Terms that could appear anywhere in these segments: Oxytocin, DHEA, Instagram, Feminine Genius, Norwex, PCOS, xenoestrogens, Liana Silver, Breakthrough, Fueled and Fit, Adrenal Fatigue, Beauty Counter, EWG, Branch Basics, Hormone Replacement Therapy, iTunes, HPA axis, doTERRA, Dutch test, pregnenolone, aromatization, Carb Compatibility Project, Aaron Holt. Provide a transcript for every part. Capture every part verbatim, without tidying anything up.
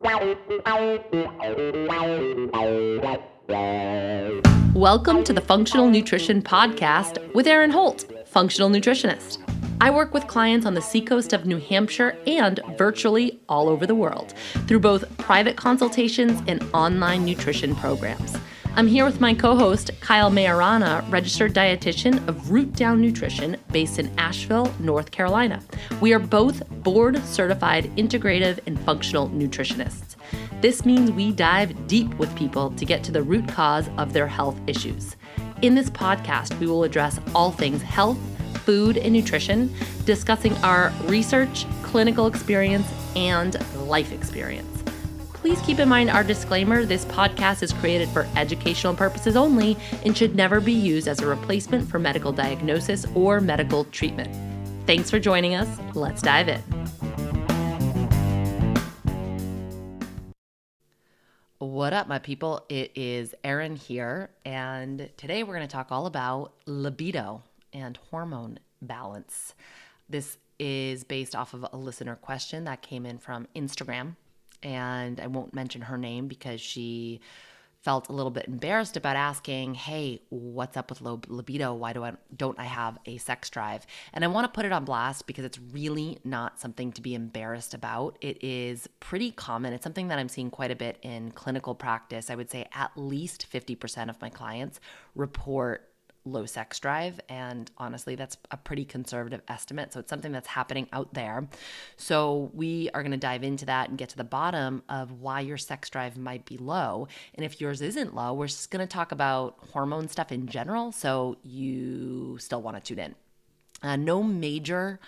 Welcome to the Functional Nutrition Podcast with Aaron Holt, functional nutritionist. I work with clients on the seacoast of New Hampshire and virtually all over the world through both private consultations and online nutrition programs. I'm here with my co-host, Kyle Mayorana, registered dietitian of Root Down Nutrition based in Asheville, North Carolina. We are both board-certified integrative and functional nutritionists. This means we dive deep with people to get to the root cause of their health issues. In this podcast, we will address all things health, food, and nutrition, discussing our research, clinical experience, and life experience. Please keep in mind our disclaimer. This podcast is created for educational purposes only and should never be used as a replacement for medical diagnosis or medical treatment. Thanks for joining us. Let's dive in. What up, my people? It is Aaron here, and today we're going to talk all about libido and hormone balance. This is based off of a listener question that came in from Instagram. And I won't mention her name because she felt a little bit embarrassed about asking, hey, what's up with low libido? Why do I, don't I have a sex drive? And I want to put it on blast because it's really not something to be embarrassed about. It is pretty common. It's something that I'm seeing quite a bit in clinical practice. I would say at least fifty percent of my clients report low sex drive, and honestly, that's a pretty conservative estimate. So it's something that's happening out there. So we are going to dive into that and get to the bottom of why your sex drive might be low. And if yours isn't low, we're just going to talk about hormone stuff in general, so you still want to tune in. Uh, no major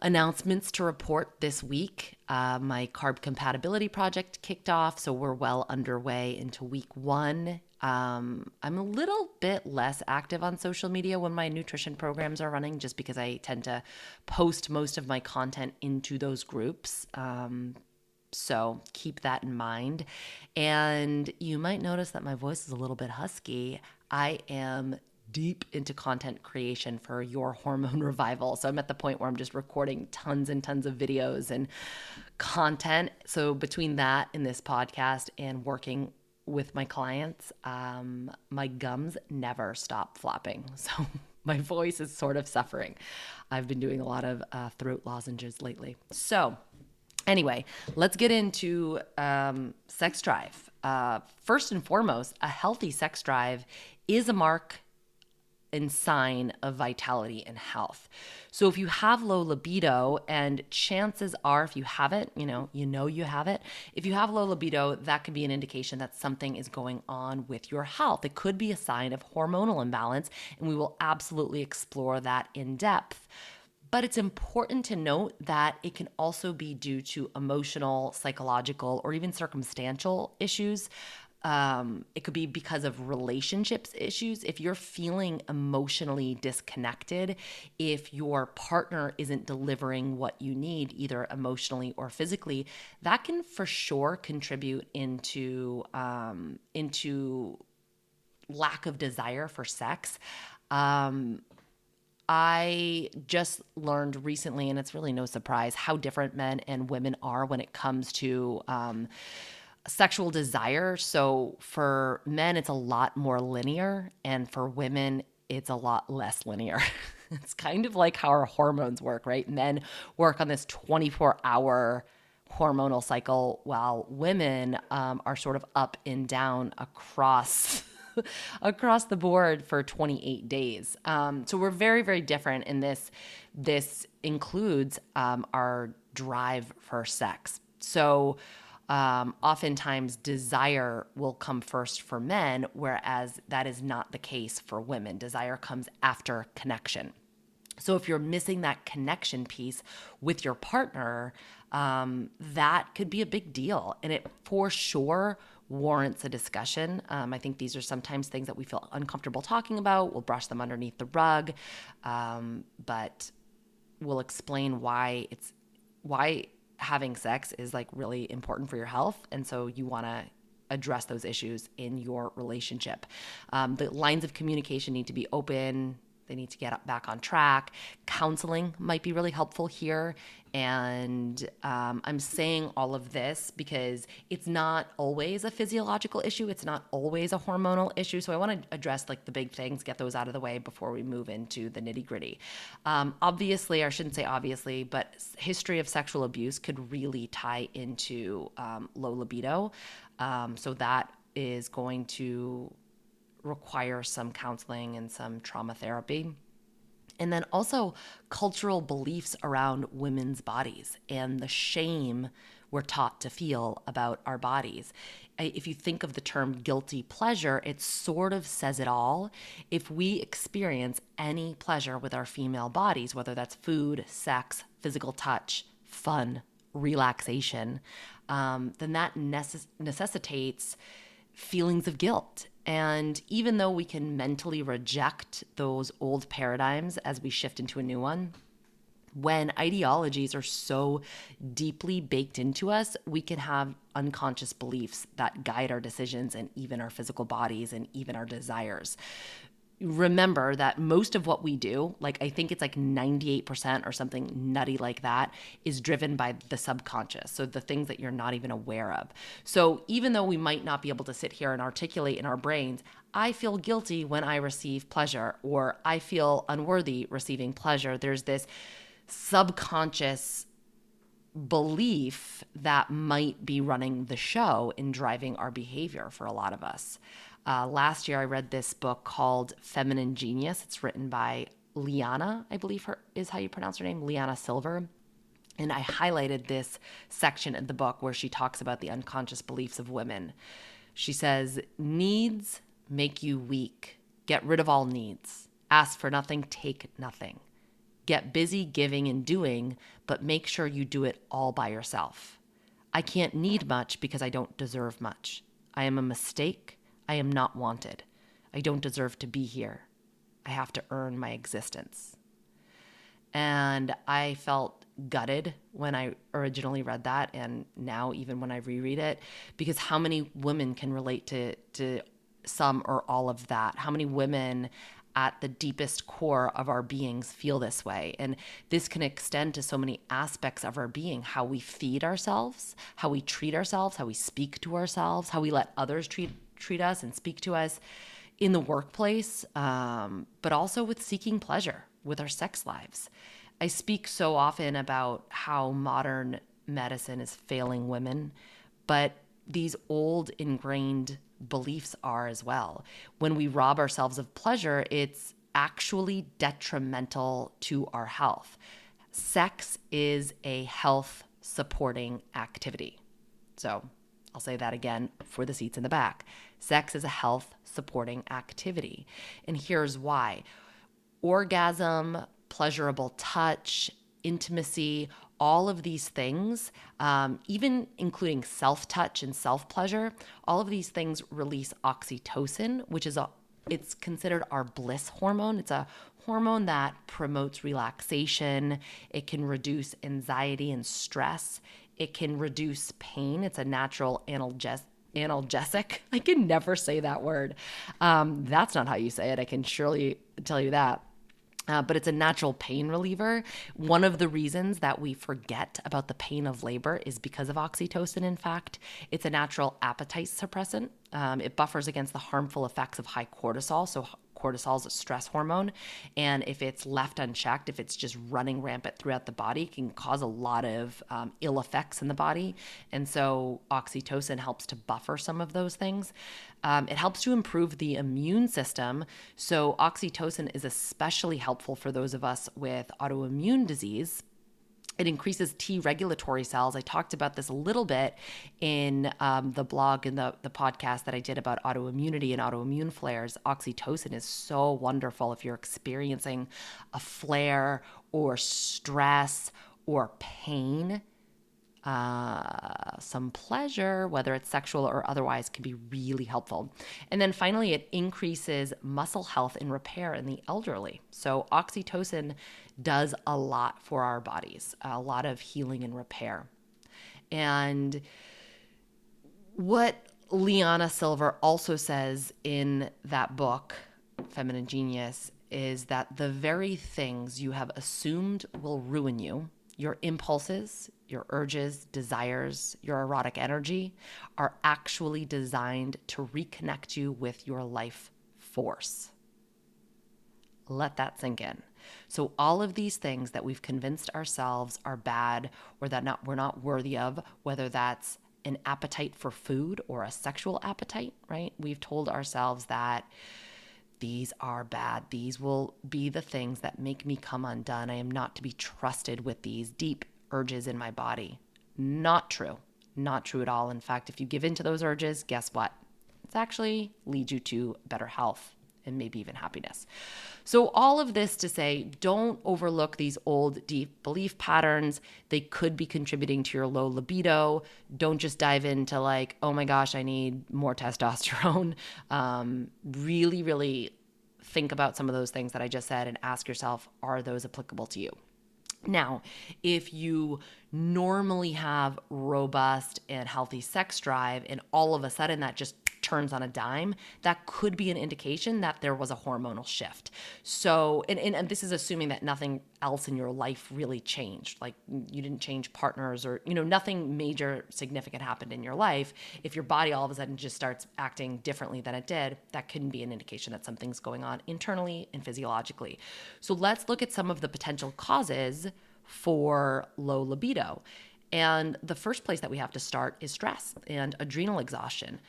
announcements to report this week. Uh, my Carb Compatibility Project kicked off, so we're well underway into week one. Um, I'm a little bit less active on social media when my nutrition programs are running, just because I tend to post most of my content into those groups. Um, so keep that in mind. And you might notice that my voice is a little bit husky. I am deep into content creation for Your Hormone Revival. So I'm at the point where I'm just recording tons and tons of videos and content. So between that and this podcast and working with my clients, um, my gums never stop flopping. So my voice is sort of suffering. I've been doing a lot of uh, throat lozenges lately. So anyway, let's get into um, sex drive. Uh, first and foremost, a healthy sex drive is a mark and sign of vitality and health. So if you have low libido, and chances are if you have it, you know, you know you have it. If you have low libido, that could be an indication that something is going on with your health. It could be a sign of hormonal imbalance, and we will absolutely explore that in depth. But it's important to note that it can also be due to emotional, psychological, or even circumstantial issues. Um, it could be because of relationships issues. If you're feeling emotionally disconnected, if your partner isn't delivering what you need, either emotionally or physically, that can for sure contribute into, um, into lack of desire for sex. Um, I just learned recently, and it's really no surprise, how different men and women are when it comes to, um, sexual desire. So for men, it's a lot more linear, and for women, it's a lot less linear. It's kind of like how our hormones work, right? Men work on this twenty-four hour hormonal cycle, while women um, are sort of up and down across across the board for twenty-eight days. Um, so we're very, very different, and this this includes um, our drive for sex. So Um, oftentimes desire will come first for men, whereas that is not the case for women. Desire comes after connection. So if you're missing that connection piece with your partner, um, that could be a big deal. And it for sure warrants a discussion. Um, I think these are sometimes things that we feel uncomfortable talking about. We'll brush them underneath the rug, um, but we'll explain why it's why having sex is like really important for your health. And so you want to address those issues in your relationship. Um, the lines of communication need to be open, they need to get up, back on track. Counseling might be really helpful here. And um, I'm saying all of this because it's not always a physiological issue. It's not always a hormonal issue. So I want to address like the big things, get those out of the way before we move into the nitty gritty. Um, obviously, or I shouldn't say obviously, but history of sexual abuse could really tie into um, low libido. Um, so that is going to require some counseling and some trauma therapy. And then also cultural beliefs around women's bodies and the shame we're taught to feel about our bodies. If you think of the term guilty pleasure, it sort of says it all. If we experience any pleasure with our female bodies, whether that's food, sex, physical touch, fun, relaxation, um, then that necess- necessitates feelings of guilt. And even though we can mentally reject those old paradigms as we shift into a new one, when ideologies are so deeply baked into us, we can have unconscious beliefs that guide our decisions and even our physical bodies and even our desires. Remember that most of what we do, like I think it's like ninety-eight percent or something nutty like that, is driven by the subconscious. So the things that you're not even aware of. So even though we might not be able to sit here and articulate in our brains, I feel guilty when I receive pleasure, or I feel unworthy receiving pleasure, there's this subconscious belief that might be running the show and driving our behavior for a lot of us. Uh, last year, I read this book called Feminine Genius. It's written by Liana, I believe her is how you pronounce her name, Liana Silver. And I highlighted this section in the book where she talks about the unconscious beliefs of women. She says, needs make you weak. Get rid of all needs. Ask for nothing, take nothing. Get busy giving and doing, but make sure you do it all by yourself. I can't need much because I don't deserve much. I am a mistake. I am not wanted. I don't deserve to be here. I have to earn my existence. And I felt gutted when I originally read that, and now even when I reread it, because how many women can relate to, to some or all of that? How many women at the deepest core of our beings feel this way? And this can extend to so many aspects of our being, how we feed ourselves, how we treat ourselves, how we speak to ourselves, how we let others treat treat us and speak to us in the workplace, um, but also with seeking pleasure, with our sex lives. I speak so often about how modern medicine is failing women, but these old ingrained beliefs are as well. When we rob ourselves of pleasure, it's actually detrimental to our health. Sex is a health supporting activity. So I'll say that again for the seats in the back. Sex is a health supporting activity. And here's why. Orgasm, pleasurable touch, intimacy, all of these things, um, even including self-touch and self-pleasure, all of these things release oxytocin, which is a, it's considered our bliss hormone. It's a hormone that promotes relaxation. It can reduce anxiety and stress. It can reduce pain. It's a natural analges- analgesic. I can never say that word. Um, that's not how you say it. I can surely tell you that. Uh, but it's a natural pain reliever. One of the reasons that we forget about the pain of labor is because of oxytocin, in fact. It's a natural appetite suppressant. Um, it buffers against the harmful effects of high cortisol. So cortisol is a stress hormone. And if it's left unchecked, if it's just running rampant throughout the body, it can cause a lot of um, ill effects in the body. And so oxytocin helps to buffer some of those things. Um, it helps to improve the immune system. So oxytocin is especially helpful for those of us with autoimmune disease. It increases T regulatory cells. I talked about this a little bit in um, the blog and the, the podcast that I did about autoimmunity and autoimmune flares. Oxytocin is so wonderful if you're experiencing a flare or stress or pain. Uh, some pleasure, whether it's sexual or otherwise, can be really helpful. And then finally, it increases muscle health and repair in the elderly. So oxytocin does a lot for our bodies, a lot of healing and repair. And what Liana Silver also says in that book, Feminine Genius, is that the very things you have assumed will ruin you, your impulses, your urges, desires, your erotic energy, are actually designed to reconnect you with your life force. Let that sink in. So all of these things that we've convinced ourselves are bad or that not we're not worthy of, whether that's an appetite for food or a sexual appetite, right? We've told ourselves that these are bad. These will be the things that make me come undone. I am not to be trusted with these deep urges in my body. Not true. Not true at all. In fact, if you give in to those urges, guess what? It's actually lead you to better health and maybe even happiness. So all of this to say, don't overlook these old deep belief patterns. They could be contributing to your low libido. Don't just dive into like, oh my gosh, I need more testosterone. Um, really, really think about some of those things that I just said and ask yourself, are those applicable to you? Now, if you normally have robust and healthy sex drive and all of a sudden that just turns on a dime, that could be an indication that there was a hormonal shift. So, and, and, and this is assuming that nothing else in your life really changed, like you didn't change partners or, you know, nothing major significant happened in your life. If your body all of a sudden just starts acting differently than it did, that couldn't be an indication that something's going on internally and physiologically. So let's look at some of the potential causes for low libido. And the first place that we have to start is stress and adrenal exhaustion.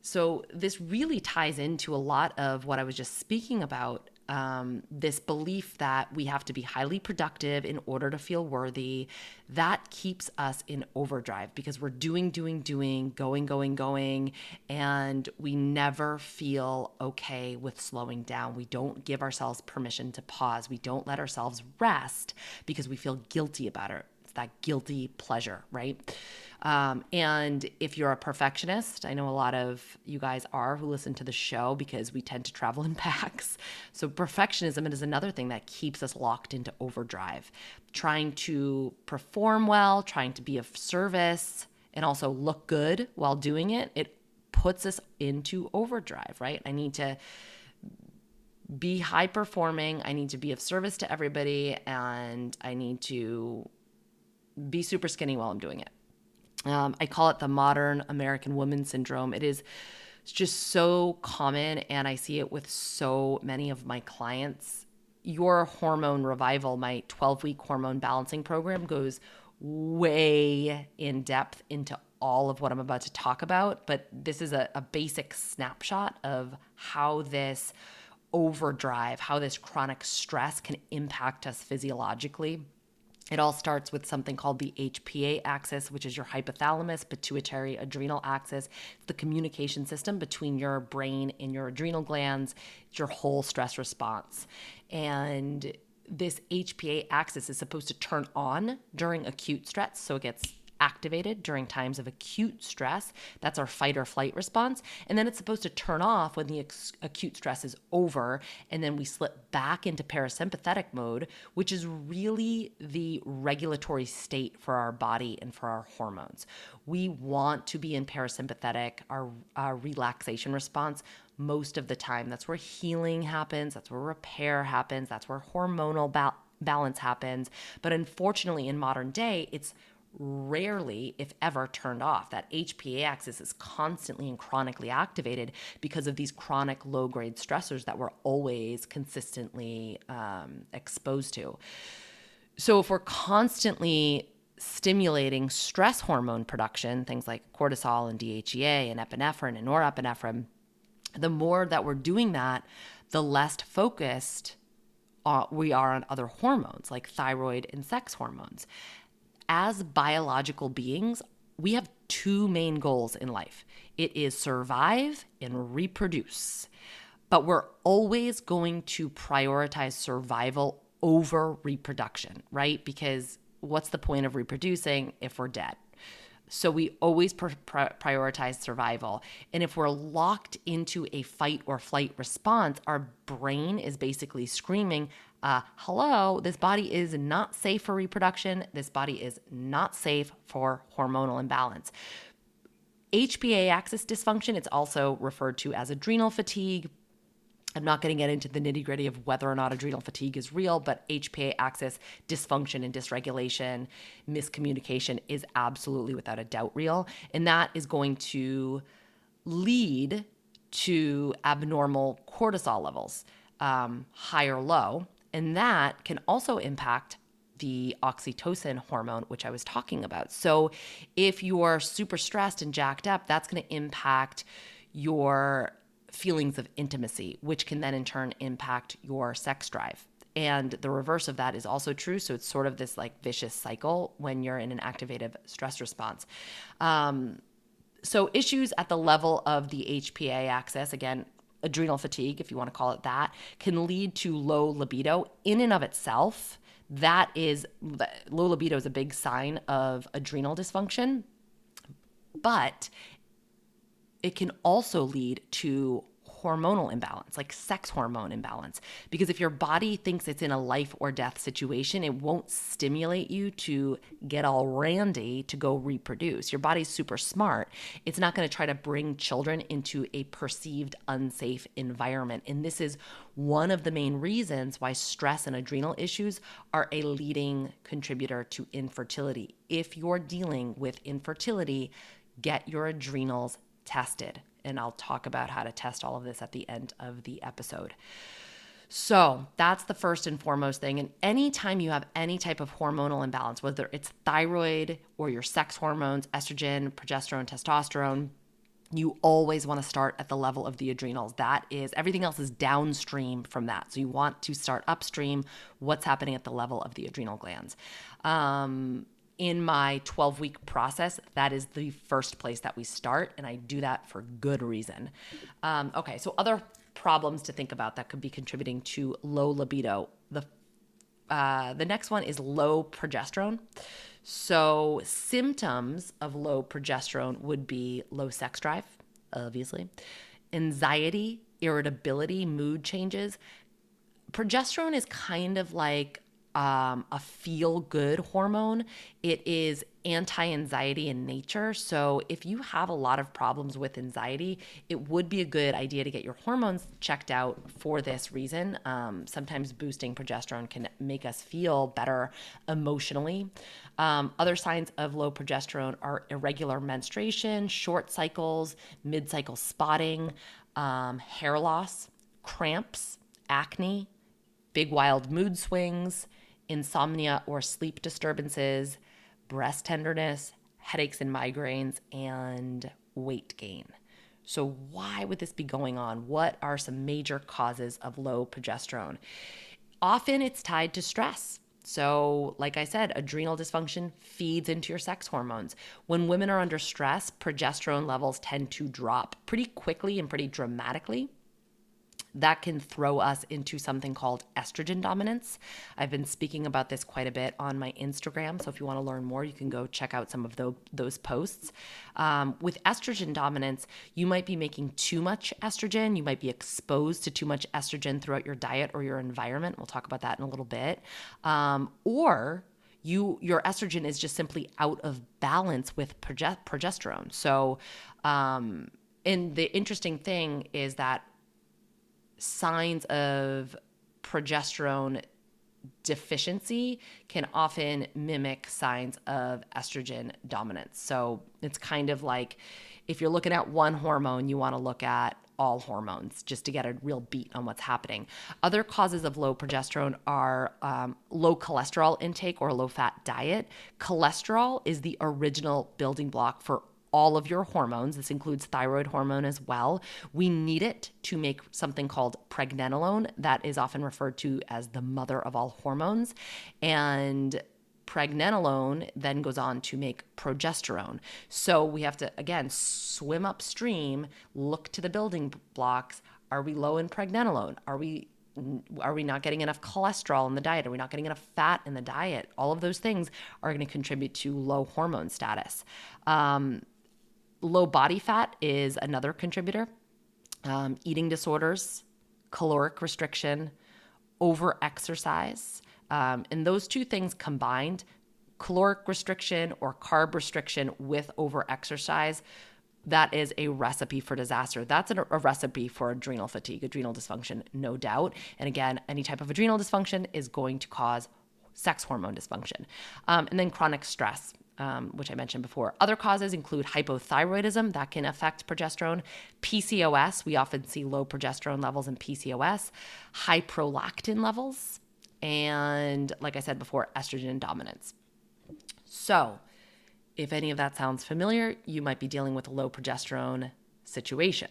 So this really ties into a lot of what I was just speaking about, um, this belief that we have to be highly productive in order to feel worthy. That keeps us in overdrive because we're doing, doing, doing, going, going, going, and we never feel okay with slowing down. We don't give ourselves permission to pause. We don't let ourselves rest because we feel guilty about it. That guilty pleasure, right? Um, and if you're a perfectionist, I know a lot of you guys are who listen to the show because we tend to travel in packs. So perfectionism is another thing that keeps us locked into overdrive, trying to perform well, trying to be of service, and also look good while doing it. It puts us into overdrive, right? I need to be high performing. I need to be of service to everybody, and I need to be super skinny while I'm doing it. Um, I call it the modern American woman syndrome. It is just so common, and I see it with so many of my clients. Your Hormone Revival, my twelve-week hormone balancing program, goes way in depth into all of what I'm about to talk about, but this is a, a basic snapshot of how this overdrive, how this chronic stress can impact us physiologically. It all starts with something called the H P A axis, which is your hypothalamus, pituitary, adrenal axis. It's the communication system between your brain and your adrenal glands. It's your whole stress response. And this H P A axis is supposed to turn on during acute stress, so it gets activated during times of acute stress. That's our fight or flight response. And then it's supposed to turn off when the ex- acute stress is over. And then we slip back into parasympathetic mode, which is really the regulatory state for our body and for our hormones. We want to be in parasympathetic, our, our relaxation response, most of the time. That's where healing happens. That's where repair happens. That's where hormonal ba- balance happens. But unfortunately, in modern day, it's rarely, if ever, turned off. That H P A axis is constantly and chronically activated because of these chronic low-grade stressors that we're always consistently um, exposed to. So if we're constantly stimulating stress hormone production, things like cortisol and D H E A and epinephrine and norepinephrine, the more that we're doing that, the less focused uh, we are on other hormones like thyroid and sex hormones. As biological beings, we have two main goals in life. It is survive and reproduce. But we're always going to prioritize survival over reproduction, right? Because what's the point of reproducing if we're dead? So we always pr- pr- prioritize survival. And if we're locked into a fight or flight response, our brain is basically screaming, Uh, hello, this body is not safe for reproduction. This body is not safe for hormonal imbalance. H P A axis dysfunction, it's also referred to as adrenal fatigue. I'm not going to get into the nitty-gritty of whether or not adrenal fatigue is real, but H P A axis dysfunction and dysregulation, miscommunication is absolutely without a doubt real. And that is going to lead to abnormal cortisol levels, um, high or low. And that can also impact the oxytocin hormone, which I was talking about. So if you are super stressed and jacked up, that's going to impact your feelings of intimacy, which can then in turn impact your sex drive. And the reverse of that is also true. So it's sort of this like vicious cycle when you're in an activative stress response. Um, so issues at the level of the H P A axis, again, adrenal fatigue, if you want to call it that, can lead to low libido in and of itself. That is, low libido is a big sign of adrenal dysfunction, but it can also lead to hormonal imbalance, like sex hormone imbalance, because if your body thinks it's in a life or death situation, it won't stimulate you to get all randy to go reproduce. Your body's super smart. It's not going to try to bring children into a perceived unsafe environment. And this is one of the main reasons why stress and adrenal issues are a leading contributor to infertility. If you're dealing with infertility, get your adrenals tested. And I'll talk about how to test all of this at the end of the episode. So that's the first and foremost thing. And anytime you have any type of hormonal imbalance, whether it's thyroid or your sex hormones, estrogen, progesterone, testosterone, you always want to start at the level of the adrenals. That is, everything else is downstream from that. So you want to start upstream, what's happening at the level of the adrenal glands. Um, In my twelve-week process, that is the first place that we start, and I do that for good reason. Um, okay, so other problems to think about that could be contributing to low libido. The uh, the next one is low progesterone. So symptoms of low progesterone would be low sex drive, obviously, anxiety, irritability, mood changes. Progesterone is kind of like Um, a feel-good hormone. It is anti-anxiety in nature. So if you have a lot of problems with anxiety, it would be a good idea to get your hormones checked out for this reason. Um, sometimes boosting progesterone can make us feel better emotionally. Um, other signs of low progesterone are irregular menstruation, short cycles, mid-cycle spotting, um, hair loss, cramps, acne, big wild mood swings, insomnia or sleep disturbances, breast tenderness, headaches and migraines, and weight gain. So why would this be going on? What are some major causes of low progesterone? Often it's tied to stress. So like I said, adrenal dysfunction feeds into your sex hormones. When women are under stress, progesterone levels tend to drop pretty quickly and pretty dramatically. That can throw us into something called estrogen dominance. I've been speaking about this quite a bit on my Instagram, so if you want to learn more, you can go check out some of those, those posts. Um, with estrogen dominance, you might be making too much estrogen. You might be exposed to too much estrogen throughout your diet or your environment. We'll talk about that in a little bit. Um, or you, your estrogen is just simply out of balance with proge- progesterone. So, um, and the interesting thing is that signs of progesterone deficiency can often mimic signs of estrogen dominance. So it's kind of like if you're looking at one hormone, you want to look at all hormones just to get a real beat on what's happening. Other causes of low progesterone are um, low cholesterol intake or low-fat diet. Cholesterol is the original building block for all of your hormones. This includes thyroid hormone as well. We need it to make something called pregnenolone that is often referred to as the mother of all hormones. And pregnenolone then goes on to make progesterone. So we have to, again, swim upstream, look to the building blocks. Are we low in pregnenolone? Are we Are we not getting enough cholesterol in the diet? Are we not getting enough fat in the diet? All of those things are going to contribute to low hormone status. Um, low body fat is another contributor. Um, eating disorders, caloric restriction, overexercise, um, and those two things combined, caloric restriction or carb restriction with overexercise, that is a recipe for disaster. That's a, a recipe for adrenal fatigue, adrenal dysfunction, no doubt. And again, any type of adrenal dysfunction is going to cause sex hormone dysfunction. Um, and then chronic stress, um, which I mentioned before. Other causes include hypothyroidism, that can affect progesterone, P C O S, we often see low progesterone levels in P C O S, high prolactin levels, and like I said before, estrogen dominance. So if any of that sounds familiar, you might be dealing with a low progesterone situation.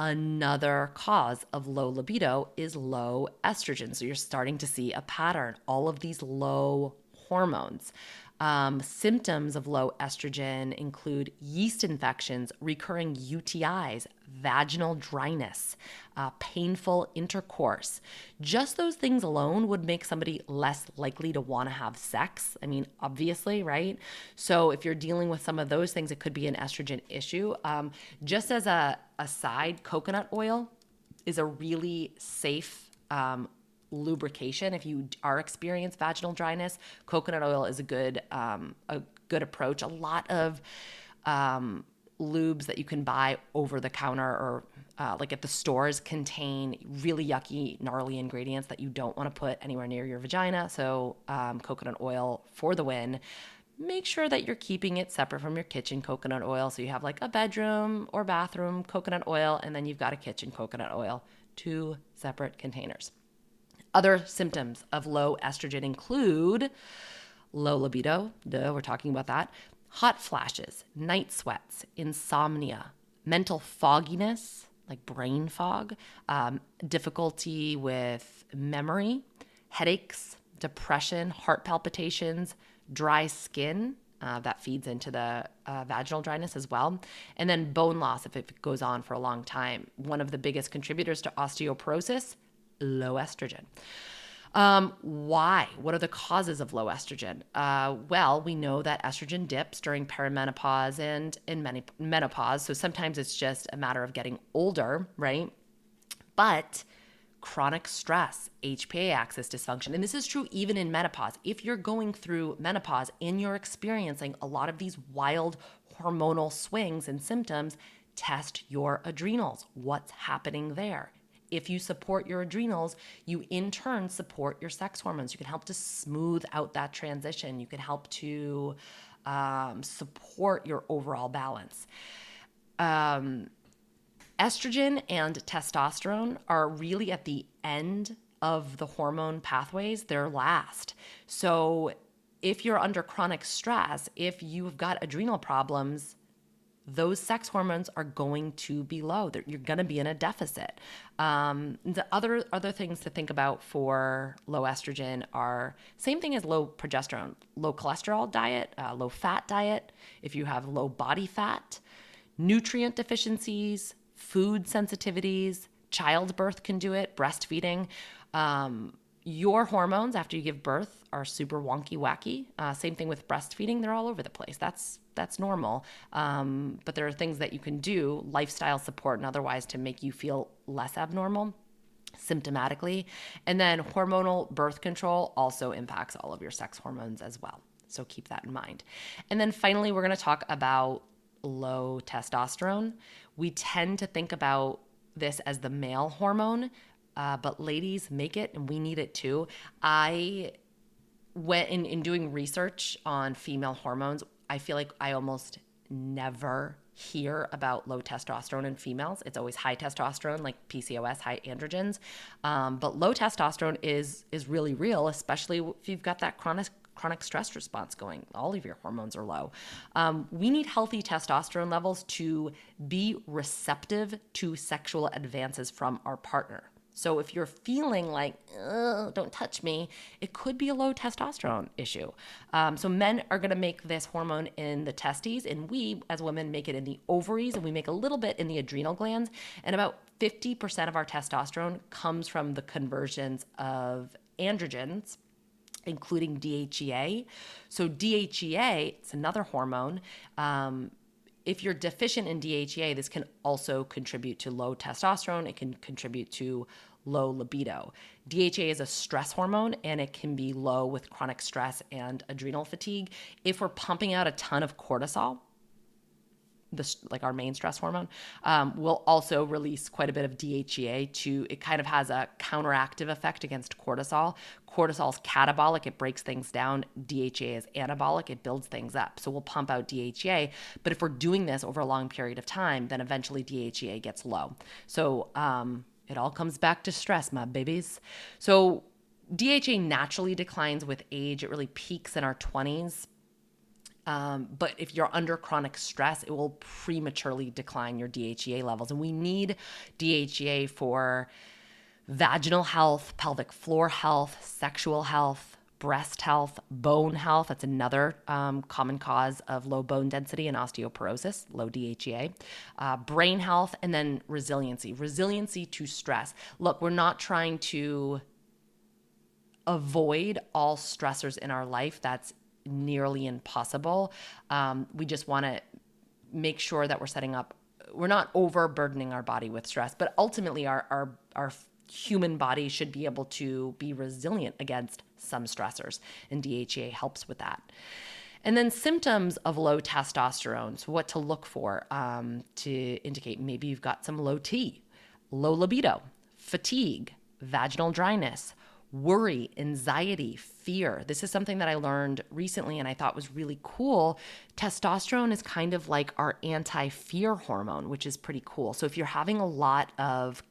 Another cause of low libido is low estrogen. So you're starting to see a pattern, all of these low hormones. Um, symptoms of low estrogen include yeast infections, recurring U T Is, vaginal dryness, uh, painful intercourse. Just those things alone would make somebody less likely to want to have sex. I mean, obviously, right? So if you're dealing with some of those things, it could be an estrogen issue. Um, just as a aside, coconut oil is a really safe um lubrication. If you are experiencing vaginal dryness, coconut oil is a good um, a good approach. A lot of um, lubes that you can buy over the counter or uh, like at the stores contain really yucky, gnarly ingredients that you don't want to put anywhere near your vagina. So um, coconut oil for the win. Make sure that you're keeping it separate from your kitchen coconut oil. So you have like a bedroom or bathroom coconut oil, and then you've got a kitchen coconut oil, two separate containers. Other symptoms of low estrogen include low libido, duh, we're talking about that, hot flashes, night sweats, insomnia, mental fogginess, like brain fog, um, difficulty with memory, headaches, depression, heart palpitations, dry skin, uh, that feeds into the uh, vaginal dryness as well, and then bone loss if it goes on for a long time. One of the biggest contributors to osteoporosis, low estrogen. Um, why? What are the causes of low estrogen? Uh, well, we know that estrogen dips during perimenopause and in many, menopause. So sometimes it's just a matter of getting older, right? But chronic stress, H P A axis dysfunction, and this is true even in menopause. If you're going through menopause and you're experiencing a lot of these wild hormonal swings and symptoms, test your adrenals. What's happening there? If you support your adrenals, you in turn support your sex hormones. You can help to smooth out that transition. You can help to um, support your overall balance. Um, estrogen and testosterone are really at the end of the hormone pathways. They're last. So if you're under chronic stress, if you've got adrenal problems, those sex hormones are going to be low. They're, you're going to be in a deficit. Um, the other other things to think about for low estrogen are same thing as low progesterone, low cholesterol diet, uh, low fat diet, if you have low body fat, nutrient deficiencies, food sensitivities, childbirth can do it, breastfeeding. Um, your hormones after you give birth are super wonky wacky. Uh, same thing with breastfeeding. They're all over the place. That's That's normal, um, but there are things that you can do, lifestyle support and otherwise, to make you feel less abnormal symptomatically. And then hormonal birth control also impacts all of your sex hormones as well. So keep that in mind. And then finally, we're going to talk about low testosterone. We tend to think about this as the male hormone, uh, but ladies make it and we need it too. I went in, in doing research on female hormones. I feel like I almost never hear about low testosterone in females. It's always high testosterone, like P C O S, high androgens. Um, but low testosterone is is really real, especially if you've got that chronic chronic stress response going. All of your hormones are low. Um, we need healthy testosterone levels to be receptive to sexual advances from our partner. So if you're feeling like, don't touch me, it could be a low testosterone issue. Um, so men are going to make this hormone in the testes, and we as women make it in the ovaries, and we make a little bit in the adrenal glands. And about fifty percent of our testosterone comes from the conversions of androgens, including D H E A. So D H E A, it's another hormone. Um, If you're deficient in D H E A, this can also contribute to low testosterone. It can contribute to low libido. D H E A is a stress hormone, and it can be low with chronic stress and adrenal fatigue. If we're pumping out a ton of cortisol, the, like our main stress hormone, um, will also release quite a bit of D H E A to, it kind of has a counteractive effect against cortisol. Cortisol is catabolic, it breaks things down. D H E A is anabolic, it builds things up. So we'll pump out D H E A, but if we're doing this over a long period of time, then eventually D H E A gets low. So um, it all comes back to stress, my babies. So D H E A naturally declines with age. It really peaks in our twenties. Um, but if you're under chronic stress, it will prematurely decline your D H E A levels. And we need D H E A for vaginal health, pelvic floor health, sexual health, breast health, bone health. That's another um, common cause of low bone density and osteoporosis, low D H E A, uh, brain health, and then resiliency, resiliency to stress. Look, we're not trying to avoid all stressors in our life. That's nearly impossible. Um, we just want to make sure that we're setting up, we're not overburdening our body with stress, but ultimately our, our, our human body should be able to be resilient against some stressors, and D H E A helps with that. And then symptoms of low testosterone, so what to look for um, to indicate maybe you've got some low T, low libido, fatigue, vaginal dryness, worry, anxiety, fear. This is something that I learned recently and I thought was really cool. Testosterone is kind of like our anti-fear hormone, which is pretty cool. So if you're having a lot of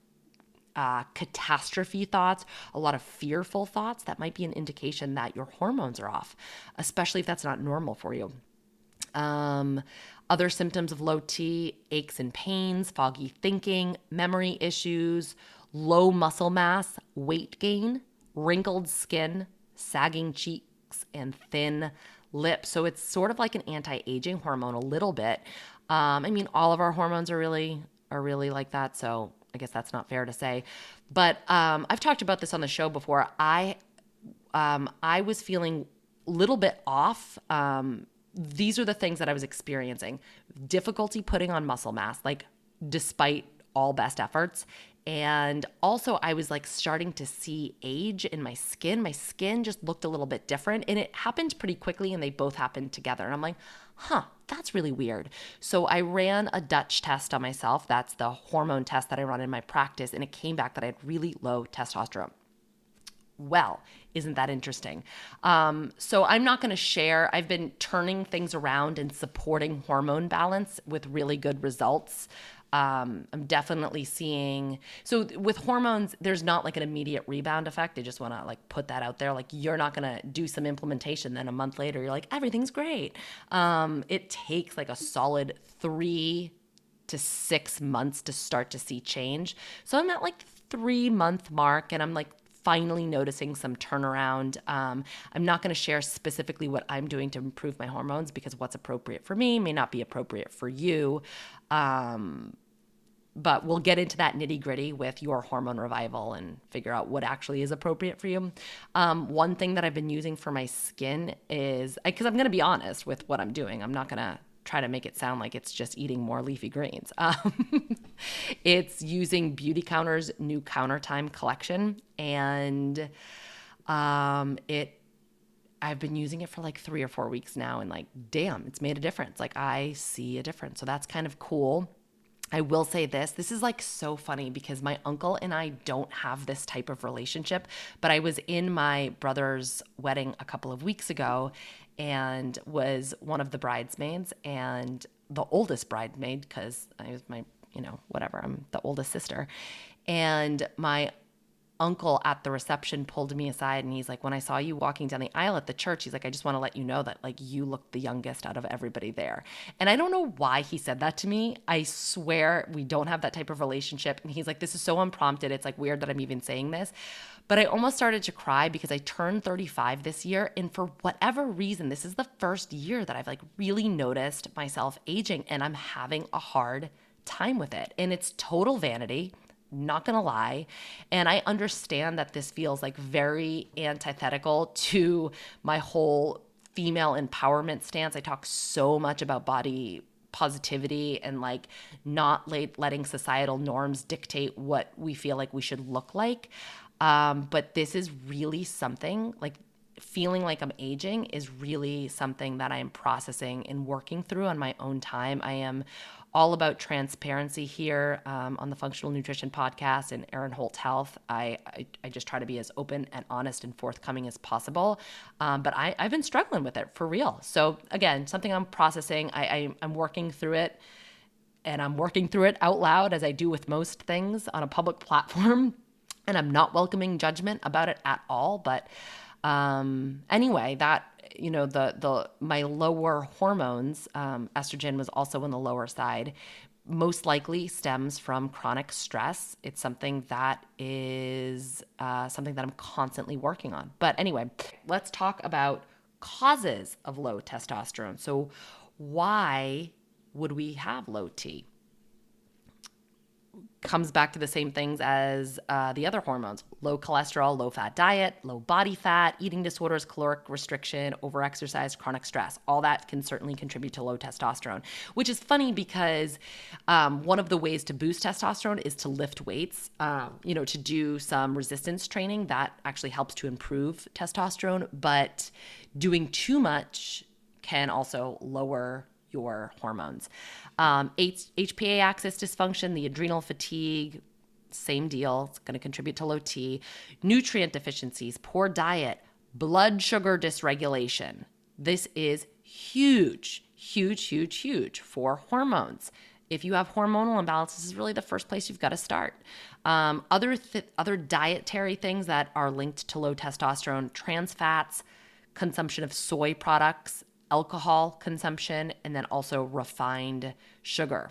uh, catastrophe thoughts, a lot of fearful thoughts, that might be an indication that your hormones are off, especially if that's not normal for you. Um, other symptoms of low T, aches and pains, foggy thinking, memory issues, low muscle mass, weight gain, wrinkled skin, sagging cheeks, and thin lips. So it's sort of like an anti-aging hormone a little bit. Um, I mean, all of our hormones are really are really like that, so I guess that's not fair to say. But um, I've talked about this on the show before. I um, I was feeling a little bit off. Um, these are the things that I was experiencing. Difficulty putting on muscle mass, like despite all best efforts. And also I was like starting to see age in my skin. My skin just looked a little bit different, and it happened pretty quickly, and they both happened together. And I'm like, huh, that's really weird. So I ran a Dutch test on myself. That's the hormone test that I run in my practice. And it came back that I had really low testosterone. Well, isn't that interesting? Um, so I'm not going to share. I've been turning things around and supporting hormone balance with really good results. Um, I'm definitely seeing, so with hormones, there's not like an immediate rebound effect. I just want to like put that out there. Like you're not going to do some implementation. Then a month later, you're like, everything's great. Um, it takes like a solid three to six months to start to see change. So I'm at like the three month mark, and I'm like finally noticing some turnaround. Um, I'm not going to share specifically what I'm doing to improve my hormones, because what's appropriate for me may not be appropriate for you. Um, but we'll get into that nitty gritty with Your Hormone Revival and figure out what actually is appropriate for you. Um, one thing that I've been using for my skin is, because I'm going to be honest with what I'm doing. I'm not going to try to make it sound like it's just eating more leafy greens. Um, it's using Beauty Counter's new Counter Time collection, and um, it I've been using it for like three or four weeks now, and like, damn, it's made a difference. Like I see a difference. So that's kind of cool. I will say this, this is like so funny because my uncle and I don't have this type of relationship, but I was in my brother's wedding a couple of weeks ago and was one of the bridesmaids and the oldest bridesmaid, because I was my, you know, whatever, I'm the oldest sister. And my uncle at the reception pulled me aside and he's like, when I saw you walking down the aisle at the church, he's like, I just want to let you know that like you look the youngest out of everybody there. And I don't know why he said that to me. I swear we don't have that type of relationship. And he's like, this is so unprompted. It's like weird that I'm even saying this. But I almost started to cry because I turned thirty-five this year. And for whatever reason, this is the first year that I've like really noticed myself aging, and I'm having a hard time with it. And it's total vanity. Not gonna lie. And I understand that this feels like very antithetical to my whole female empowerment stance. I talk so much about body positivity and like not letting societal norms dictate what we feel like we should look like. Um, but this is really something like feeling like I'm aging is really something that I am processing and working through on my own time. I am all about transparency here um, on the Functional Nutrition Podcast and Aaron Holt Health. I, I, I just try to be as open and honest and forthcoming as possible. Um, but I, I've been struggling with it for real. So again, something I'm processing. I, I, I'm working through it, and I'm working through it out loud, as I do with most things on a public platform. And I'm not welcoming judgment about it at all. But um, anyway, that, you know, the, the, my lower hormones, um, estrogen was also on the lower side, most likely stems from chronic stress. It's something that is, uh, something that I'm constantly working on. But anyway, let's talk about causes of low testosterone. So why would we have low T? Comes back to the same things as uh, the other hormones: low cholesterol, low fat diet, low body fat, eating disorders, caloric restriction, overexercise, chronic stress. All that can certainly contribute to low testosterone, which is funny because um, one of the ways to boost testosterone is to lift weights, um, you know, to do some resistance training. That actually helps to improve testosterone, but doing too much can also lower your hormones. Um, H- HPA axis dysfunction, the adrenal fatigue, same deal. It's going to contribute to low T. Nutrient deficiencies, poor diet, blood sugar dysregulation. This is huge, huge, huge, huge for hormones. If you have hormonal imbalance, this is really the first place you've got to start. Um, other th- other dietary things that are linked to low testosterone: trans fats, consumption of soy products, alcohol consumption, and then also refined sugar.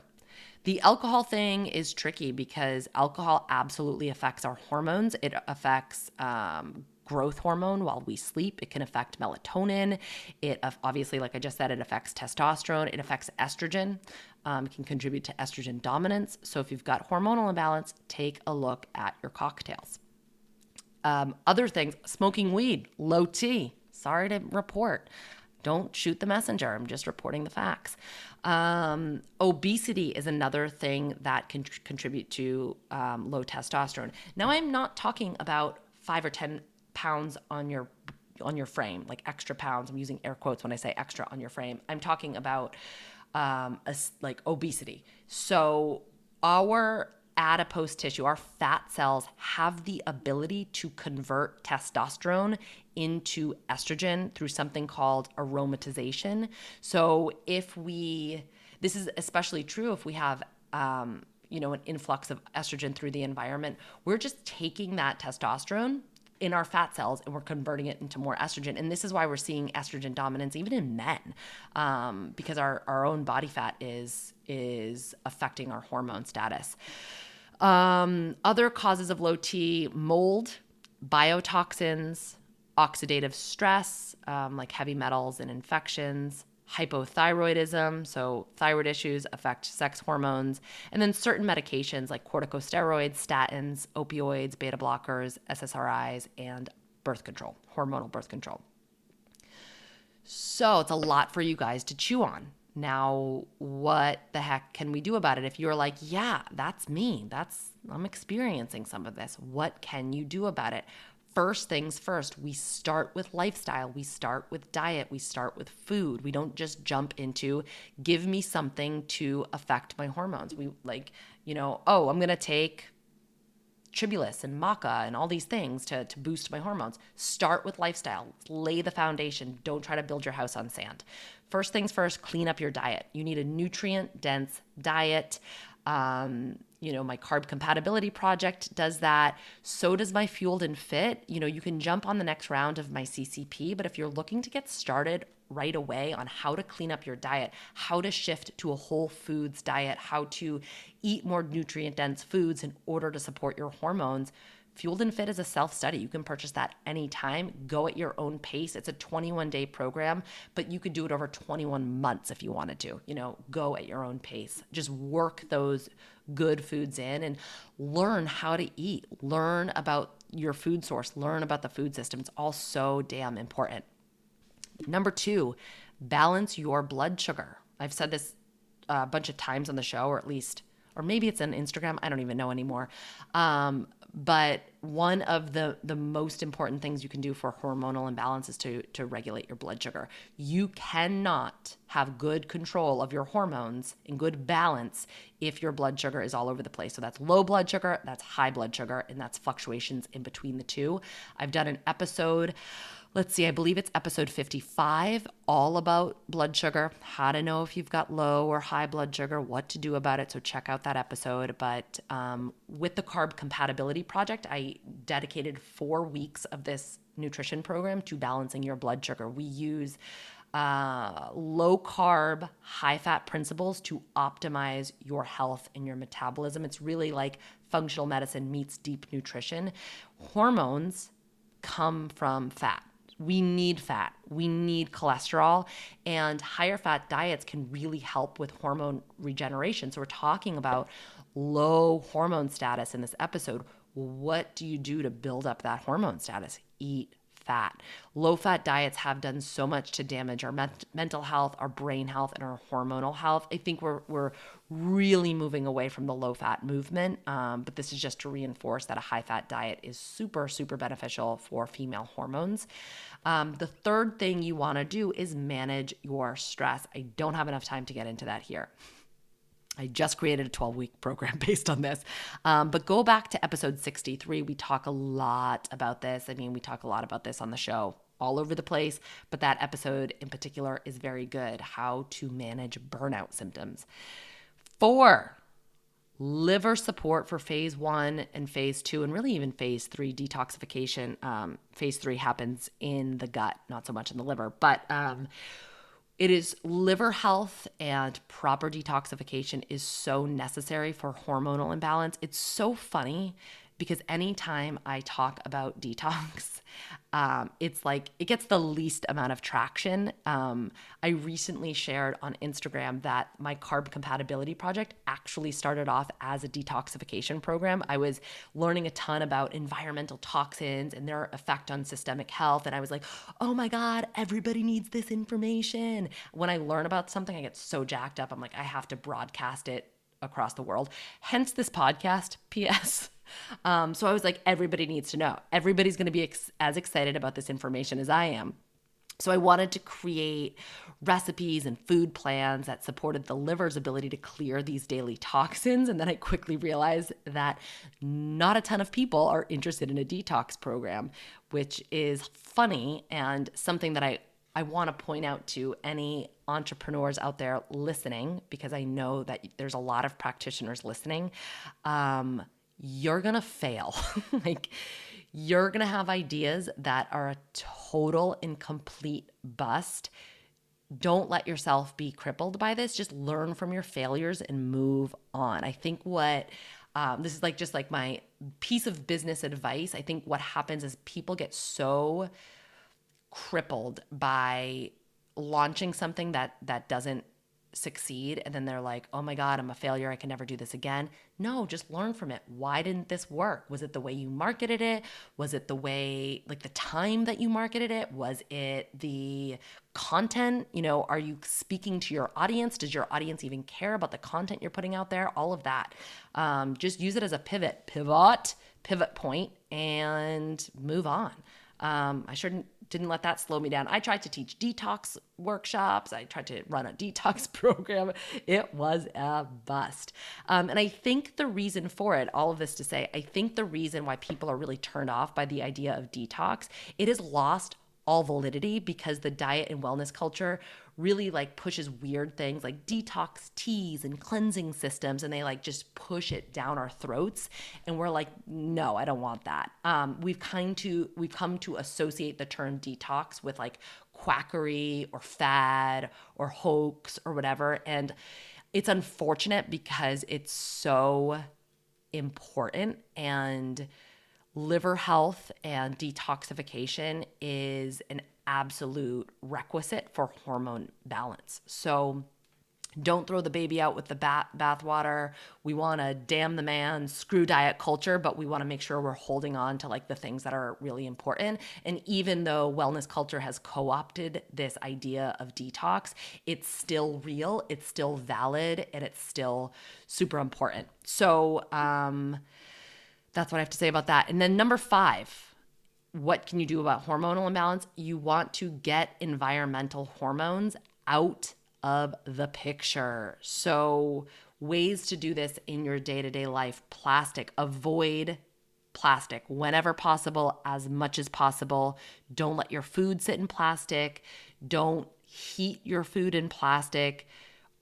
The alcohol thing is tricky because alcohol absolutely affects our hormones. It affects um, growth hormone while we sleep. It can affect melatonin. It obviously, like I just said, it affects testosterone. It affects estrogen. Um, it can contribute to estrogen dominance. So if you've got hormonal imbalance, take a look at your cocktails. Um, other things: smoking weed, low T. Sorry to report. Don't shoot the messenger. I'm just reporting the facts. Um, obesity is another thing that can tr- contribute to um, low testosterone. Now, I'm not talking about five or ten pounds on your on your frame, like extra pounds. I'm using air quotes when I say extra on your frame. I'm talking about um, a, like obesity. So our adipose tissue, our fat cells, have the ability to convert testosterone into estrogen through something called aromatization. So if we, this is especially true if we have, um, you know, an influx of estrogen through the environment, we're just taking that testosterone in our fat cells and we're converting it into more estrogen. And this is why we're seeing estrogen dominance even in men, um, because our, our own body fat is, is affecting our hormone status. Um, other causes of low T: mold, biotoxins, oxidative stress, um, like heavy metals and infections, hypothyroidism, so thyroid issues affect sex hormones, and then certain medications like corticosteroids, statins, opioids, beta blockers, S S R Is, and birth control, hormonal birth control. So it's a lot for you guys to chew on. Now, what the heck can we do about it? If you're like, yeah, that's me, that's I'm experiencing some of this, what can you do about it? First things first, we start with lifestyle, we start with diet, we start with food. We don't just jump into, give me something to affect my hormones. We like, you know, oh, I'm going to take tribulus and maca and all these things to, to boost my hormones. Start with lifestyle, lay the foundation. Don't try to build your house on sand. First things first, clean up your diet. You need a nutrient-dense diet. Um, you know, my Carb Compatibility Project does that. So does my Fueled and Fit. You know, you can jump on the next round of my C C P, but if you're looking to get started right away on how to clean up your diet, how to shift to a whole foods diet, how to eat more nutrient-dense foods in order to support your hormones, Fueled and Fit is a self-study. You can purchase that anytime. Go at your own pace. It's a twenty-one day program, but you could do it over twenty-one months if you wanted to. You know, go at your own pace. Just work those good foods in and learn how to eat. Learn about your food source. Learn about the food system. It's all so damn important. Number two, balance your blood sugar. I've said this a bunch of times on the show, or at least or maybe it's on Instagram. I don't even know anymore. Um, but one of the, the most important things you can do for hormonal imbalance is to, to regulate your blood sugar. You cannot have good control of your hormones and good balance if your blood sugar is all over the place. So that's low blood sugar, that's high blood sugar, and that's fluctuations in between the two. I've done an episode, let's see, I believe it's episode fifty-five, all about blood sugar, how to know if you've got low or high blood sugar, what to do about it. So check out that episode. But um, with the Carb Compatibility Project, I dedicated four weeks of this nutrition program to balancing your blood sugar. We use uh, low-carb, high-fat principles to optimize your health and your metabolism. It's really like functional medicine meets deep nutrition. Hormones come from fat. We need fat. We need cholesterol, and higher fat diets can really help with hormone regeneration. So we're talking about low hormone status in this episode. What do you do to build up that hormone status? Eat fat. Low fat diets have done so much to damage our ment- mental health, our brain health, and our hormonal health. I think we're we're really moving away from the low fat movement, um, but this is just to reinforce that a high fat diet is super, super beneficial for female hormones. Um, the third thing you want to do is manage your stress. I don't have enough time to get into that here. I just created a twelve-week program based on this. Um, but go back to episode sixty-three. We talk a lot about this. I mean, we talk a lot about this on the show all over the place, but that episode in particular is very good, how to manage burnout symptoms. Four, liver support for phase one and phase two, and really even phase three detoxification. Um, phase three happens in the gut, not so much in the liver, but um, it is liver health and proper detoxification is so necessary for hormonal imbalance. It's so funny because anytime I talk about detox, um, it's like it gets the least amount of traction. Um, I recently shared on Instagram that my Carb Compatibility Project actually started off as a detoxification program. I was learning a ton about environmental toxins and their effect on systemic health. And I was like, oh my God, everybody needs this information. When I learn about something, I get so jacked up. I'm like, I have to broadcast it across the world. Hence this podcast, P S Um, so I was like, everybody needs to know. Everybody's going to be ex- as excited about this information as I am. So I wanted to create recipes and food plans that supported the liver's ability to clear these daily toxins. And then I quickly realized that not a ton of people are interested in a detox program, which is funny and something that I I want to point out to any entrepreneurs out there listening, because I know that there's a lot of practitioners listening. Um, you're going to fail. Like, you're going to have ideas that are a total and complete bust. Don't let yourself be crippled by this. Just learn from your failures and move on. I think what um, this is like, just like my piece of business advice. I think what happens is people get so crippled by launching something that that doesn't succeed, and then they're like, oh my God, I'm a failure, I can never do this again. No, just learn from it. Why didn't this work? Was it the way you marketed it? Was it the way, like the time that you marketed it? Was it the content? You know, are you speaking to your audience? Does your audience even care about the content you're putting out there? All of that. Um, just use it as a pivot, pivot, pivot point, and move on. Um, I shouldn't didn't let that slow me down. I tried to teach detox workshops. I tried to run a detox program. It was a bust. Um, and I think the reason for it, all of this to say, I think the reason why people are really turned off by the idea of detox, it has lost all validity because the diet and wellness culture really like pushes weird things like detox teas and cleansing systems, and they like just push it down our throats, and we're like, no, I don't want that. Um, we've kind to we've come to associate the term detox with like quackery or fad or hoax or whatever, and it's unfortunate because it's so important. And liver health and detoxification is an absolute requisite for hormone balance. So Don't throw the baby out with the bath bathwater. We want to damn the man, screw diet culture, but we want to make sure we're holding on to like the things that are really important. And even though wellness culture has co-opted this idea of detox, it's still real, it's still valid, and it's still super important. So um, that's what I have to say about that. And then number five, what can you do about hormonal imbalance? You want to get environmental hormones out of the picture. So ways to do this in your day-to-day life: plastic, avoid plastic whenever possible, as much as possible. Don't let your food sit in plastic. Don't heat your food in plastic.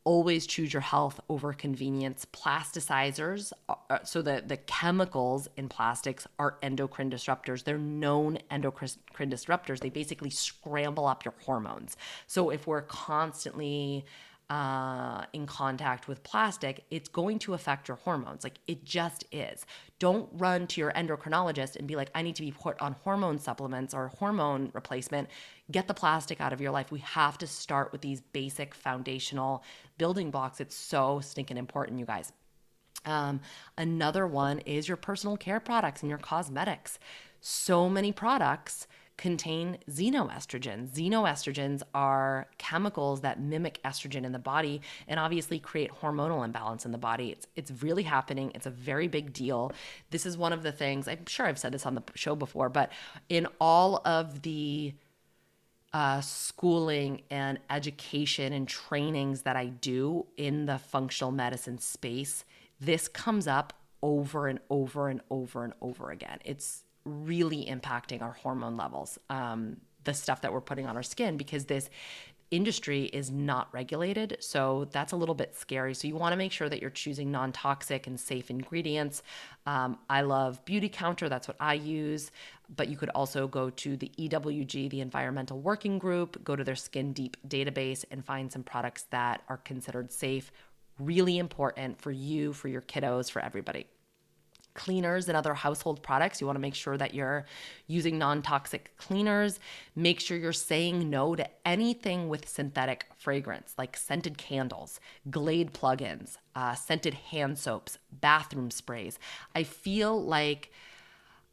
Always choose your health over convenience. Plasticizers, so the, the chemicals in plastics are endocrine disruptors. They're known endocrine disruptors. They basically scramble up your hormones. So if we're constantly uh, in contact with plastic, it's going to affect your hormones. Like, it just is. Don't run to your endocrinologist and be like, I need to be put on hormone supplements or hormone replacement. Get the plastic out of your life. We have to start with these basic foundational building blocks. It's so stinking important, you guys. Um, another one is your personal care products and your cosmetics. So many products contain xenoestrogens. Xenoestrogens are chemicals that mimic estrogen in the body and obviously create hormonal imbalance in the body. It's it's really happening. It's a very big deal. This is one of the things, I'm sure I've said this on the show before, but in all of the uh, schooling and education and trainings that I do in the functional medicine space, this comes up over and over and over and over again. It's really impacting our hormone levels, um, the stuff that we're putting on our skin, because this industry is not regulated. So that's a little bit scary. So you want to make sure that you're choosing non-toxic and safe ingredients. Um, I love Beauty Counter. That's what I use. But you could also go to the E W G, the Environmental Working Group, go to their Skin Deep database and find some products that are considered safe. Really important for you, for your kiddos, for everybody. Cleaners and other household products. You want to make sure that you're using non-toxic cleaners. Make sure you're saying no to anything with synthetic fragrance, like scented candles, Glade plugins, uh, scented hand soaps, bathroom sprays. I feel like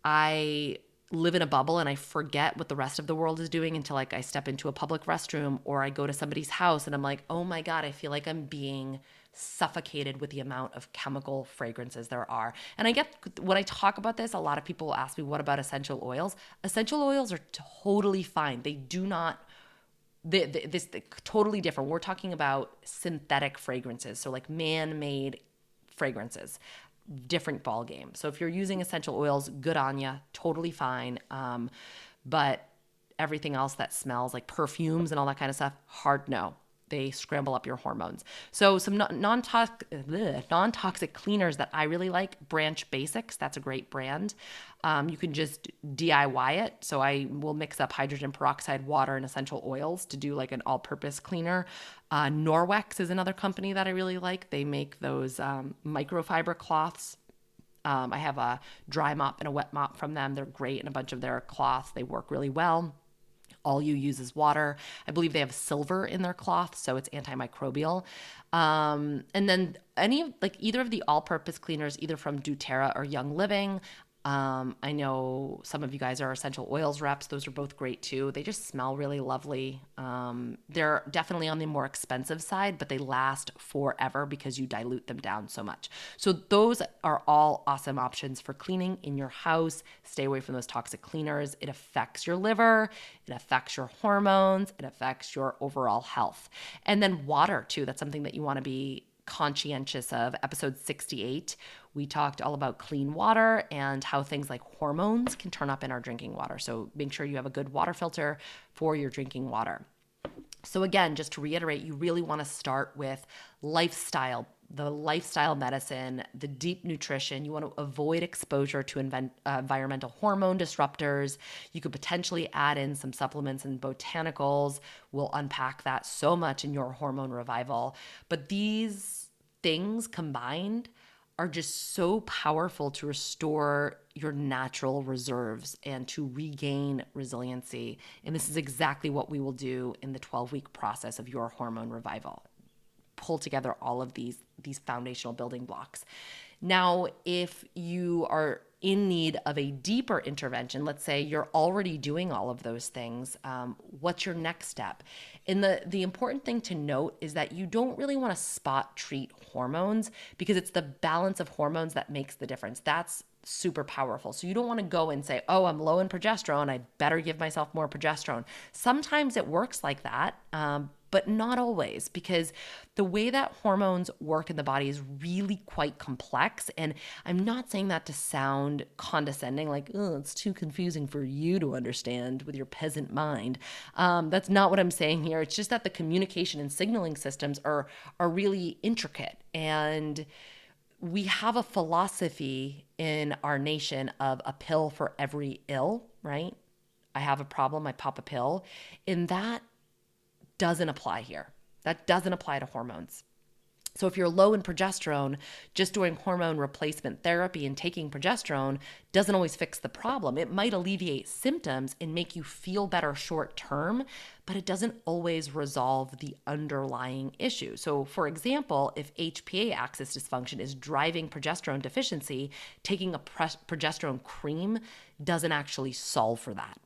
I live in a bubble and I forget what the rest of the world is doing until like I step into a public restroom or I go to somebody's house and I'm like, oh my God, I feel like I'm being suffocated with the amount of chemical fragrances there are. And I get, when I talk about this, a lot of people will ask me, what about essential oils? Essential oils are totally fine. They do not, they, they, this they, totally different. We're talking about synthetic fragrances. So like man-made fragrances, different ball game. So if you're using essential oils, good on you, totally fine. Um, but everything else that smells, like perfumes and all that kind of stuff, hard no. They scramble up your hormones. So some non-toxic, bleh, non-toxic cleaners that I really like, Branch Basics. That's a great brand. Um, you can just D I Y it. So I will mix up hydrogen peroxide, water, and essential oils to do like an all-purpose cleaner. Uh, Norwex is another company that I really like. They make those um, microfiber cloths. Um, I have a dry mop and a wet mop from them. They're great, and a bunch of their cloths. They work really well. All you use is water. I believe they have silver in their cloth, so it's antimicrobial. Um, and then any of, like either of the all-purpose cleaners, either from doTERRA or Young Living. Um, I know some of you guys are essential oils reps. Those are both great too. They just smell really lovely. Um, they're definitely on the more expensive side, but they last forever because you dilute them down so much. So those are all awesome options for cleaning in your house. Stay away from those toxic cleaners. It affects your liver. It affects your hormones. It affects your overall health. And then water too. That's something that you want to be conscientious of. Episode sixty-eight, we talked all about clean water and how things like hormones can turn up in our drinking water. So make sure you have a good water filter for your drinking water. So again, just to reiterate, you really want to start with lifestyle, the lifestyle medicine, the deep nutrition. You want to avoid exposure to invent, uh, environmental hormone disruptors. You could potentially add in some supplements and botanicals. We'll unpack that so much in Your Hormone Revival. But these things combined are just so powerful to restore your natural reserves and to regain resiliency. And this is exactly what we will do in the twelve-week process of Your Hormone Revival. pull together all of these, these foundational building blocks. Now, if you are in need of a deeper intervention, let's say you're already doing all of those things, um, what's your next step? And the, the important thing to note is that you don't really want to spot treat hormones, because it's the balance of hormones that makes the difference. That's super powerful. So you don't want to go and say, oh, I'm low in progesterone, I better give myself more progesterone. Sometimes it works like that, um, but not always, because the way that hormones work in the body is really quite complex. And I'm not saying that to sound condescending, like, oh, it's too confusing for you to understand with your peasant mind. Um, that's not what I'm saying here. It's just that the communication and signaling systems are, are really intricate. And we have a philosophy in our nation of a pill for every ill, right? I have a problem, I pop a pill. In that doesn't apply here. That doesn't apply to hormones. So if you're low in progesterone, just doing hormone replacement therapy and taking progesterone doesn't always fix the problem. It might alleviate symptoms and make you feel better short term, but it doesn't always resolve the underlying issue. So for example, if H P A axis dysfunction is driving progesterone deficiency, taking a pre- progesterone cream doesn't actually solve for that.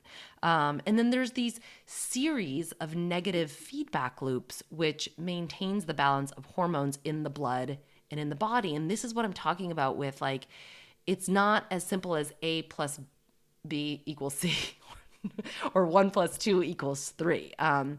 Um, and then there's these series of negative feedback loops, which maintains the balance of hormones in the blood and in the body. And this is what I'm talking about with, like, it's not as simple as A plus B equals C or one plus two equals three. Um,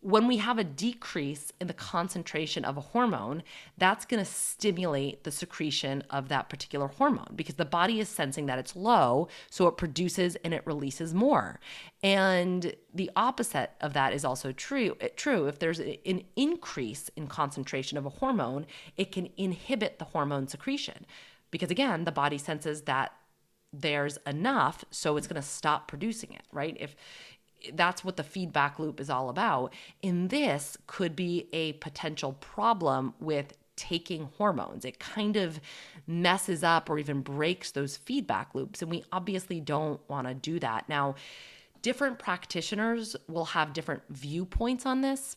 when we have a decrease in the concentration of a hormone, that's going to stimulate the secretion of that particular hormone, because the body is sensing that it's low, so it produces and it releases more. And the opposite of that is also true. True, if there's an increase in concentration of a hormone, it can inhibit the hormone secretion, because again, the body senses that there's enough, so it's going to stop producing it, right? If that's what the feedback loop is all about. And this could be a potential problem with taking hormones. It kind of messes up or even breaks those feedback loops, and we obviously don't want to do that. Now, different practitioners will have different viewpoints on this,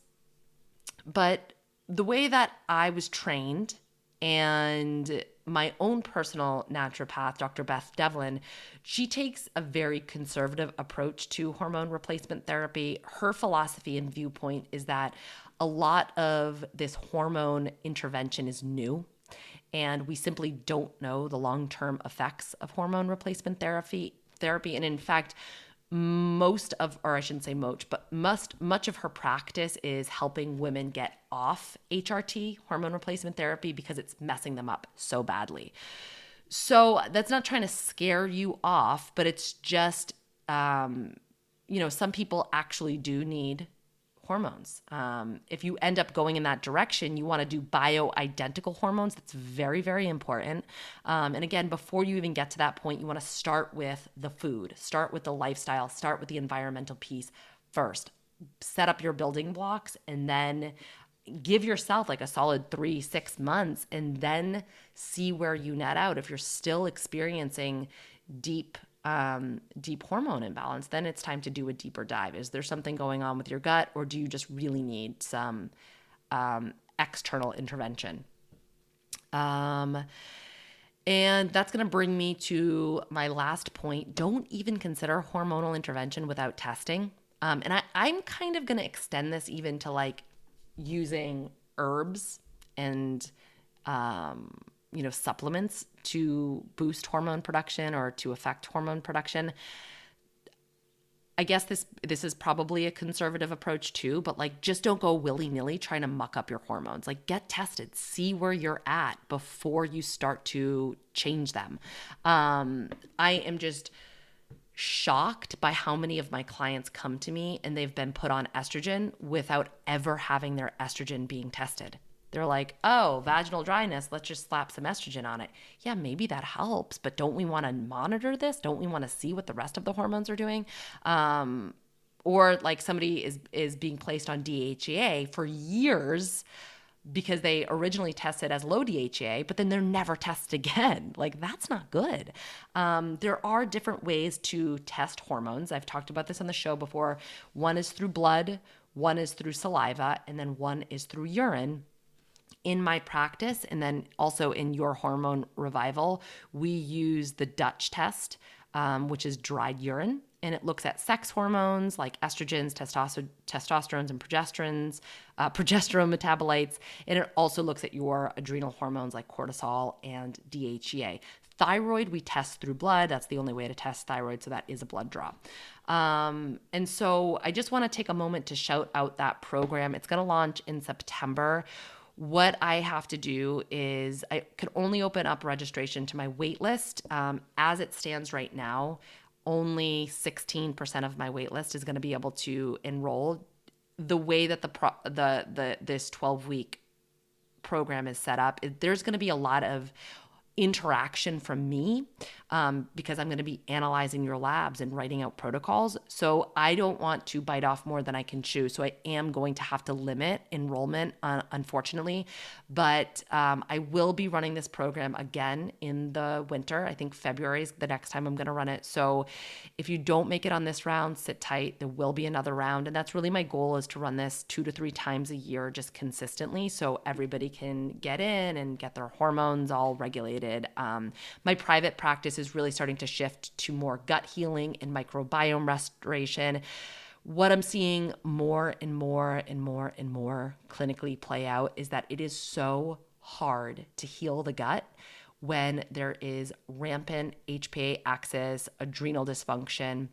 but the way that I was trained and my own personal naturopath, Doctor Beth Devlin, she takes a very conservative approach to hormone replacement therapy. Her philosophy and viewpoint is that a lot of this hormone intervention is new, and we simply don't know the long-term effects of hormone replacement therapy. Therapy, and in fact, most of, or I shouldn't say most, but must, much of her practice is helping women get off H R T, hormone replacement therapy, because it's messing them up so badly. So that's not trying to scare you off, but it's just, um, you know, some people actually do need hormones. Um, if you end up going in that direction, you want to do bioidentical hormones. That's very, very important. Um, and again, before you even get to that point, you want to start with the food, start with the lifestyle, start with the environmental piece first. Set up your building blocks, and then give yourself like a solid three, six months, and then see where you net out. If you're still experiencing deep Um, deep hormone imbalance, then it's time to do a deeper dive. Is there something going on with your gut, or do you just really need some um, external intervention? Um, and that's going to bring me to my last point. Don't even consider hormonal intervention without testing. Um, and I, I'm kind of going to extend this even to like using herbs and um, you know, supplements to boost hormone production or to affect hormone production. I guess this this is probably a conservative approach too, but like, just don't go willy-nilly trying to muck up your hormones. Like, get tested, see where you're at before you start to change them. Um, I am just shocked by how many of my clients come to me and they've been put on estrogen without ever having their estrogen being tested. They're like, oh, vaginal dryness, let's just slap some estrogen on it. Yeah, maybe that helps, but don't we want to monitor this? Don't we want to see what the rest of the hormones are doing? Um, or like somebody is is being placed on D H E A for years because they originally tested as low D H E A, but then they're never tested again. Like, that's not good. Um, there are different ways to test hormones. I've talked about this on the show before. One is through blood, one is through saliva, and then one is through urine. in my practice, and then also in Your Hormone Revival, we use the Dutch test, um, which is dried urine. And it looks at sex hormones like estrogens, testosterone, testosterone, and progesterones, uh, progesterone metabolites. And it also looks at your adrenal hormones like cortisol and D H E A. Thyroid, we test through blood. That's the only way to test thyroid, so that is a blood draw. Um, and so I just want to take a moment to shout out that program. It's going to launch in September. What I have to do is I could only open up registration to my wait list. Um, as it stands right now, only sixteen percent of my waitlist is going to be able to enroll. The way that the pro- the the this twelve-week program is set up, there's going to be a lot of interaction from me um, because I'm going to be analyzing your labs and writing out protocols. So I don't want to bite off more than I can chew. So I am going to have to limit enrollment, uh, unfortunately. But um, I will be running this program again in the winter. I think February is the next time I'm going to run it. So if you don't make it on this round, sit tight. There will be another round. And that's really my goal, is to run this two to three times a year just consistently, so everybody can get in and get their hormones all regulated. Um, my private practice is really starting to shift to more gut healing and microbiome restoration. What I'm seeing more and more and more and more clinically play out is that it is so hard to heal the gut when there is rampant H P A axis, adrenal dysfunction,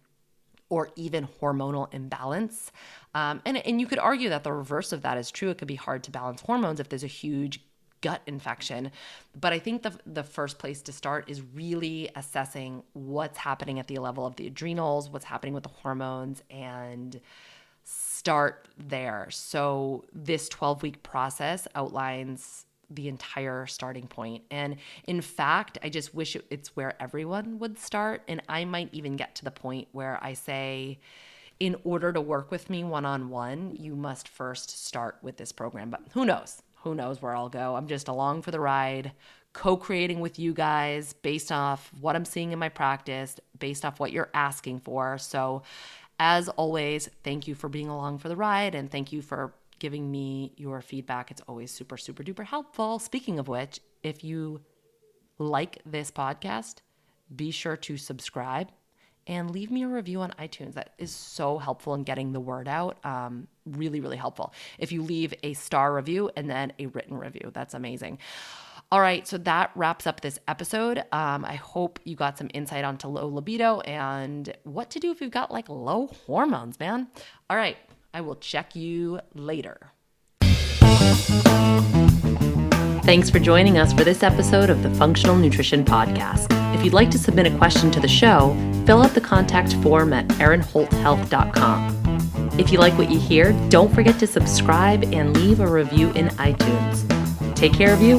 or even hormonal imbalance. Um, and, and you could argue that the reverse of that is true. It could be hard to balance hormones if there's a huge gut infection. But I think the the first place to start is really assessing what's happening at the level of the adrenals, what's happening with the hormones, and start there. So this twelve-week process outlines the entire starting point. And in fact, I just wish it, it's where everyone would start. And I might even get to the point where I say, in order to work with me one-on-one, you must first start with this program. But who knows? Who knows where I'll go? I'm just along for the ride, co-creating with you guys based off what I'm seeing in my practice, based off what you're asking for. So as always, thank you for being along for the ride, and thank you for giving me your feedback. It's always super, super duper helpful. Speaking of which, if you like this podcast, be sure to subscribe and leave me a review on iTunes. That is so helpful in getting the word out. Um, really, really helpful. If you leave a star review and then a written review, that's amazing. All right, so that wraps up this episode. Um, I hope you got some insight onto low libido and what to do if you've got like low hormones, man. All right, I will check you later. Thanks for joining us for this episode of the Functional Nutrition Podcast. If you'd like to submit a question to the show, fill out the contact form at aaron holt health dot com. If you like what you hear, don't forget to subscribe and leave a review in iTunes. Take care of you.